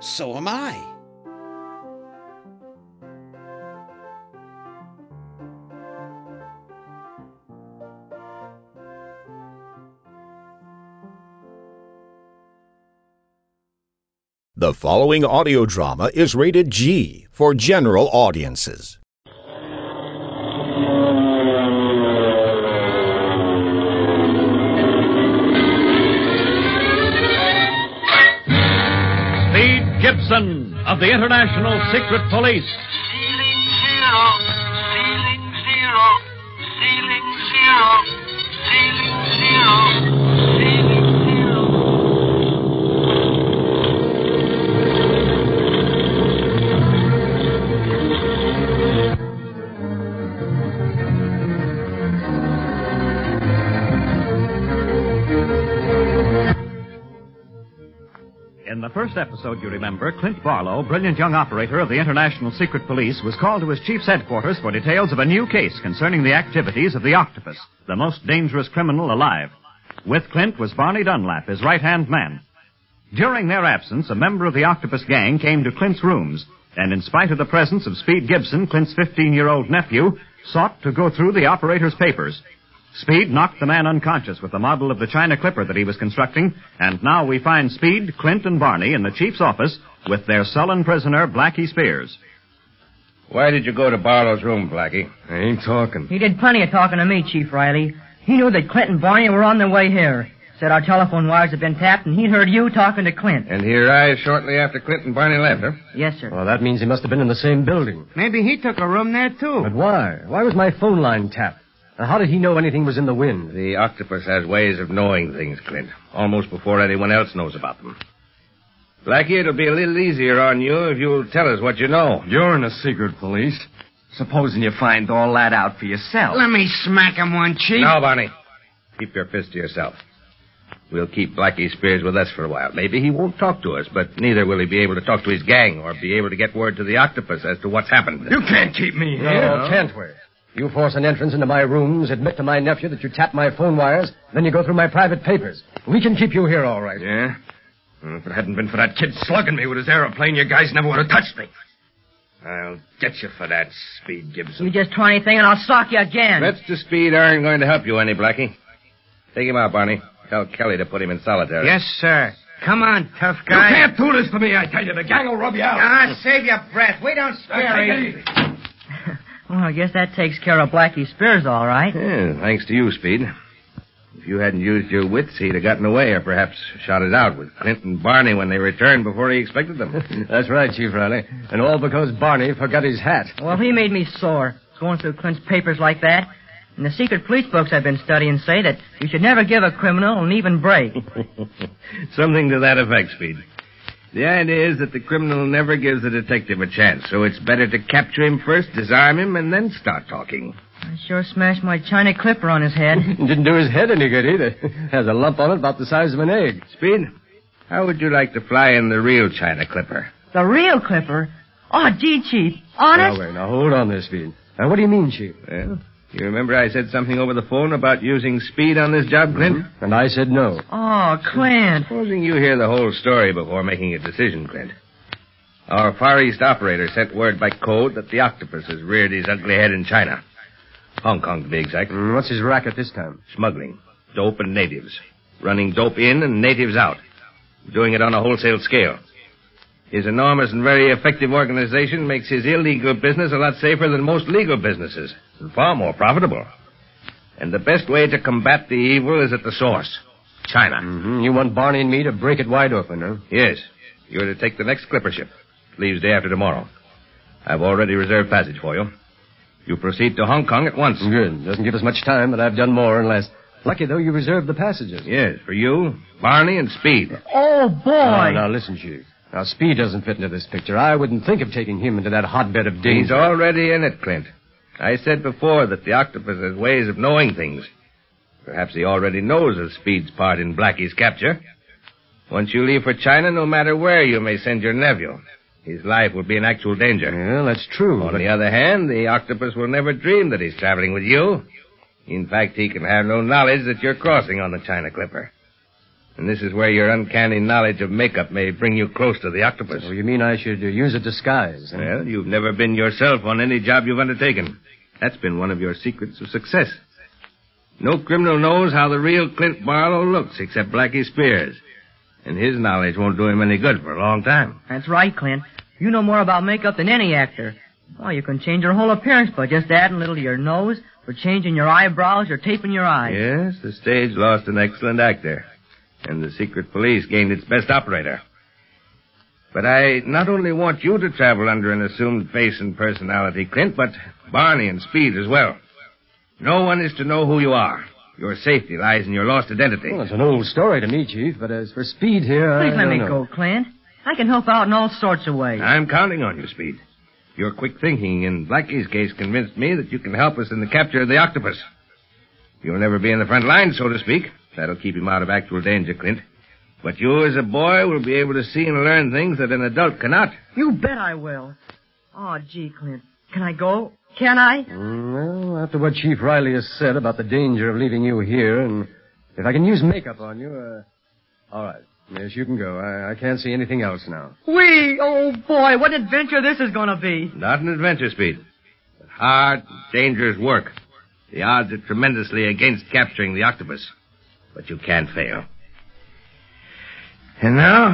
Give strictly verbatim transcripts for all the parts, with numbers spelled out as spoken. so am I. The following audio drama is rated G for general audiences. Speed Gibson of the International Secret Police. Ceiling zero, ceiling zero, ceiling zero, ceiling zero. In the first episode, you remember, Clint Barlow, brilliant young operator of the International Secret Police, was called to his chief's headquarters for details of a new case concerning the activities of the Octopus, the most dangerous criminal alive. With Clint was Barney Dunlap, his right-hand man. During their absence, a member of the Octopus gang came to Clint's rooms, and in spite of the presence of Speed Gibson, Clint's fifteen-year-old nephew, sought to go through the operator's papers. Speed knocked the man unconscious with the model of the China Clipper that he was constructing, and now we find Speed, Clint, and Barney in the chief's office with their sullen prisoner, Blackie Spears. Why did you go to Barlow's room, Blackie? I ain't talking. He did plenty of talking to me, Chief Riley. He knew that Clint and Barney were on their way here. Said our telephone wires had been tapped, and he'd heard you talking to Clint. And he arrived shortly after Clint and Barney left, huh? Yes, sir. Well, that means he must have been in the same building. Maybe he took a room there, too. But why? Why was my phone line tapped? Now, how did he know anything was in the wind? The Octopus has ways of knowing things, Clint, almost before anyone else knows about them. Blackie, it'll be a little easier on you if you'll tell us what you know. You're in the secret police. Supposing you find all that out for yourself. Let me smack him one, Chief. No, Barney. Keep your fist to yourself. We'll keep Blackie Spears with us for a while. Maybe he won't talk to us, but neither will he be able to talk to his gang or be able to get word to the Octopus as to what's happened. You can't keep me here. No, no. Can't we? You force an entrance into my rooms, admit to my nephew that you tapped my phone wires, then you go through my private papers. We can keep you here, all right. Yeah? Well, if it hadn't been for that kid slugging me with his aeroplane, you guys never would have touched me. I'll get you for that, Speed Gibson. You just try anything and I'll sock you again. Threats to Speed aren't going to help you any, Blackie. Take him out, Barney. Tell Kelly to put him in solitary. Yes, sir. Come on, tough guy. You can't do this to me, I tell you. The gang will rub you out. Ah, save your breath. We don't spare you. Well, I guess that takes care of Blackie Spears, all right. Yeah, thanks to you, Speed. If you hadn't used your wits, he'd have gotten away or perhaps shot it out with Clint and Barney when they returned before he expected them. That's right, Chief Riley. And all because Barney forgot his hat. Well, he made me sore, going through Clint's papers like that. And the secret police books I've been studying say that you should never give a criminal an even break. Something to that effect, Speed. The idea is that the criminal never gives the detective a chance, so it's better to capture him first, disarm him, and then start talking. I sure smashed my China Clipper on his head. Didn't do his head any good either. Has a lump on it about the size of an egg. Speed, how would you like to fly in the real China Clipper? The real Clipper? Oh, gee, Chief. Honest? Now, wait, now hold on there, Speed. Now, what do you mean, Chief? Well, you remember I said something over the phone about using Speed on this job, Clint? Mm-hmm. And I said no. Oh, Clint. Supposing you hear the whole story before making a decision, Clint. Our Far East operator sent word by code that the Octopus has reared his ugly head in China. Hong Kong, to be exact. Mm, what's his racket this time? Smuggling. Dope and natives. Running dope in and natives out. Doing it on a wholesale scale. His enormous and very effective organization makes his illegal business a lot safer than most legal businesses, and far more profitable. And the best way to combat the evil is at the source, China. Mm-hmm. You want Barney and me to break it wide open, huh? Yes. You're to take the next clipper ship. Leaves day after tomorrow. I've already reserved passage for you. You proceed to Hong Kong at once. Good. Doesn't give us much time, but I've done more and less. Lucky, though, you reserved the passages. Yes, for you, Barney, and Speed. Oh, boy! Now, now listen, Chief. Now, Speed doesn't fit into this picture. I wouldn't think of taking him into that hotbed of danger. He's already in it, Clint. I said before that the Octopus has ways of knowing things. Perhaps he already knows of Speed's part in Blackie's capture. Once you leave for China, no matter where you may send your nephew, his life will be in actual danger. Well, that's true. On but... the other hand, the Octopus will never dream that he's traveling with you. In fact, he can have no knowledge that you're crossing on the China Clipper. And this is where your uncanny knowledge of makeup may bring you close to the Octopus. So you mean I should uh, use a disguise? Huh? Well, you've never been yourself on any job you've undertaken. That's been one of your secrets of success. No criminal knows how the real Clint Barlow looks except Blackie Spears. And his knowledge won't do him any good for a long time. That's right, Clint. You know more about makeup than any actor. Oh, you can change your whole appearance by just adding a little to your nose, or changing your eyebrows, or taping your eyes. Yes, the stage lost an excellent actor, and the secret police gained its best operator. But I not only want you to travel under an assumed face and personality, Clint, but Barney and Speed as well. No one is to know who you are. Your safety lies in your lost identity. Well, it's an old story to me, Chief, but as for Speed here, Please I let me know. go, Clint. I can help out in all sorts of ways. I'm counting on you, Speed. Your quick thinking in Blackie's case convinced me that you can help us in the capture of the Octopus. You'll never be in the front line, so to speak. That'll keep him out of actual danger, Clint. But you, as a boy, will be able to see and learn things that an adult cannot. You bet I will. Oh, gee, Clint. Can I go? Can I? Well, after what Chief Riley has said about the danger of leaving you here, and if I can use makeup on you, uh... all right. Yes, you can go. I, I can't see anything else now. Whee! Oh, boy, what an adventure this is going to be. Not an adventure, Speed. But hard, dangerous work. The odds are tremendously against capturing the Octopus. But you can't fail. And now,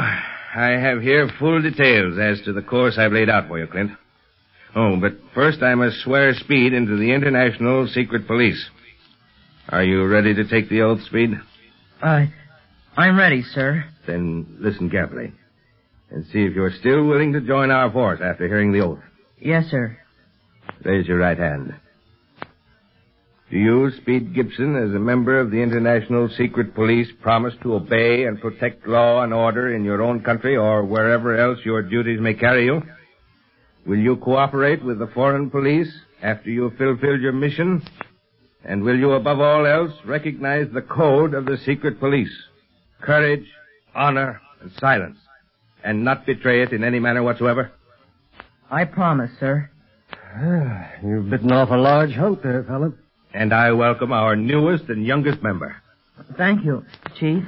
I have here full details as to the course I've laid out for you, Clint. Oh, but first I must swear Speed into the International Secret Police. Are you ready to take the oath, Speed? I, I'm ready, sir. Then listen carefully and see if you're still willing to join our force after hearing the oath. Yes, sir. Raise your right hand. Do you, Speed Gibson, as a member of the International Secret Police, promise to obey and protect law and order in your own country or wherever else your duties may carry you? Will you cooperate with the foreign police after you have fulfilled your mission? And will you, above all else, recognize the code of the secret police? Courage, honor, and silence. And not betray it in any manner whatsoever? I promise, sir. You've bitten off a large hunk there, fella. And I welcome our newest and youngest member. Thank you, Chief.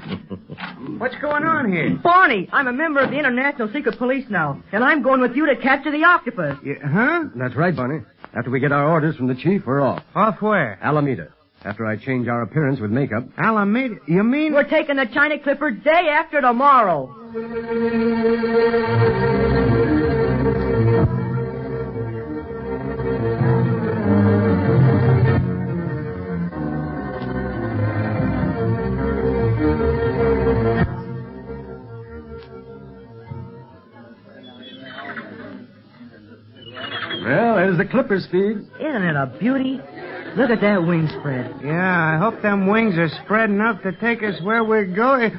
What's going on here? Barney, I'm a member of the International Secret Police now, and I'm going with you to capture the Octopus. Yeah, huh? That's right, Barney. After we get our orders from the Chief, we're off. Off where? Alameda. After I change our appearance with makeup. Alameda? You mean... We're taking the China Clipper day after tomorrow. The Clipper, Speed. Isn't it a beauty? Look at that wing spread. Yeah, I hope them wings are spread enough to take us where we're going.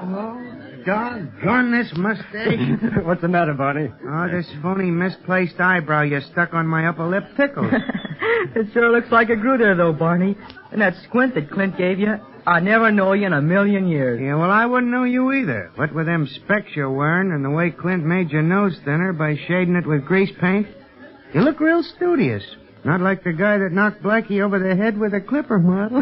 Oh, doggone this mustache. What's the matter, Barney? Oh, this phony misplaced eyebrow you stuck on my upper lip tickles. It sure looks like it grew there, though, Barney. And that squint that Clint gave you, I never know you in a million years. Yeah, well, I wouldn't know you either. What with them specs you're wearing and the way Clint made your nose thinner by shading it with grease paint, you look real studious. Not like the guy that knocked Blackie over the head with a clipper model.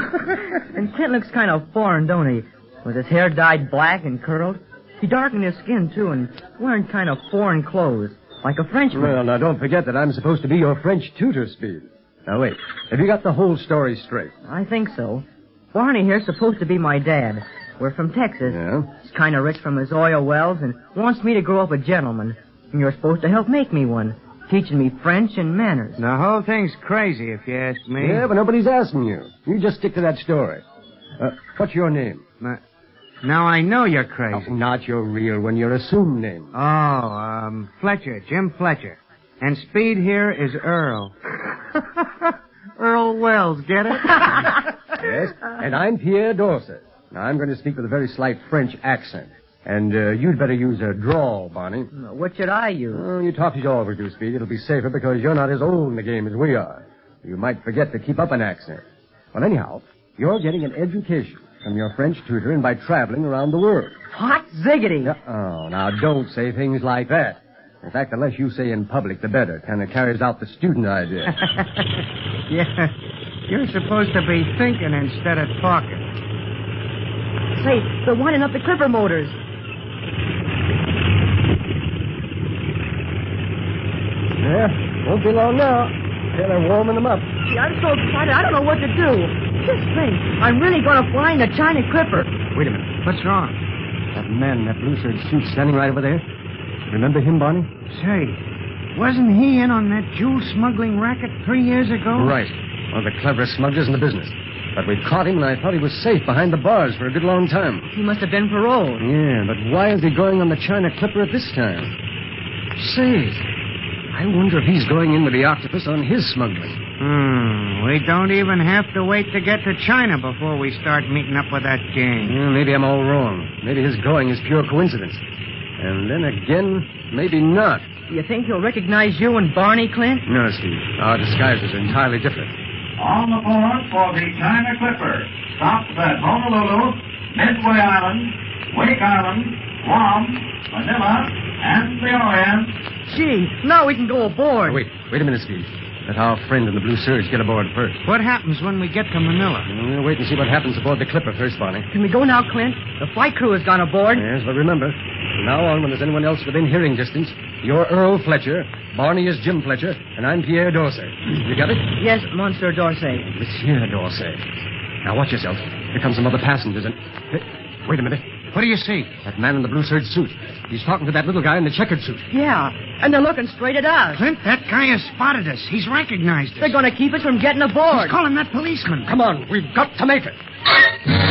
And Clint looks kind of foreign, don't he? With his hair dyed black and curled. He darkened his skin, too, and wearing kind of foreign clothes, like a Frenchman. Well, now, don't forget that I'm supposed to be your French tutor, Speed. Now, wait. Have you got the whole story straight? I think so. Barney here's supposed to be my dad. We're from Texas. Yeah? He's kind of rich from his oil wells and wants me to grow up a gentleman. And you're supposed to help make me one, teaching me French and manners. The whole thing's crazy, if you ask me. Yeah, but nobody's asking you. You just stick to that story. Uh, what's your name? My... Now I know you're crazy. Oh, not your real one, your assumed name. Oh, um, Fletcher, Jim Fletcher. And Speed here is Earl. Earl Wells, get it? Yes, and I'm Pierre Dorsey. Now, I'm going to speak with a very slight French accent. And uh, you'd better use a drawl, Barney. What should I use? Oh, you toss it all over, you, Speed. It'll be safer because you're not as old in the game as we are. You might forget to keep up an accent. Well, anyhow, you're getting an education from your French tutor and by traveling around the world. Hot ziggity! Oh, now don't say things like that. In fact, unless you say in public, the better. Kind of carries out the student idea. Yeah, you're supposed to be thinking instead of talking. Say, they're winding up the Clipper motors. Yeah, won't be long now. Yeah, they're warming them up. Gee, I'm so excited, I don't know what to do. Just think, I'm really going to fly in the China Clipper. Wait a minute. What's wrong? That man in that blue-shirted suit standing right over there. Remember him, Barney? Say, wasn't he in on that jewel smuggling racket three years ago? Right. One of the cleverest smugglers in the business. But we caught him, and I thought he was safe behind the bars for a good long time. He must have been paroled. Yeah, but why is he going on the China Clipper at this time? Say, I wonder if he's going in with the Octopus on his smuggling. Hmm, we don't even have to wait to get to China before we start meeting up with that gang. Yeah, maybe I'm all wrong. Maybe his going is pure coincidence. And then again, maybe not. You think he'll recognize you and Barney, Clint? No, Steve. Our disguises are entirely different. All aboard for the China Clipper. Stops at Honolulu, Midway Island, Wake Island, Guam, Manila, and the Orient. Gee, now we can go aboard. Oh, wait, wait a minute, Steve. Let our friend in the blue serge get aboard first. What happens when we get to Manila? We'll wait and see what happens aboard the Clipper first, Barney. Can we go now, Clint? The flight crew has gone aboard. Yes, but remember, from now on, when there's anyone else within hearing distance, you're Earl Fletcher, Barney is Jim Fletcher, and I'm Pierre Dorsey. You got it? Yes, Monsieur Dorsey. Monsieur Dorsey. Now watch yourself. Here come some other passengers and... Wait a minute. What do you see? That man in the blue serge suit. He's talking to that little guy in the checkered suit. Yeah, and they're looking straight at us. Clint, that guy has spotted us. He's recognized us. They're going to keep us from getting aboard. He's calling that policeman. Come on, we've got to make it.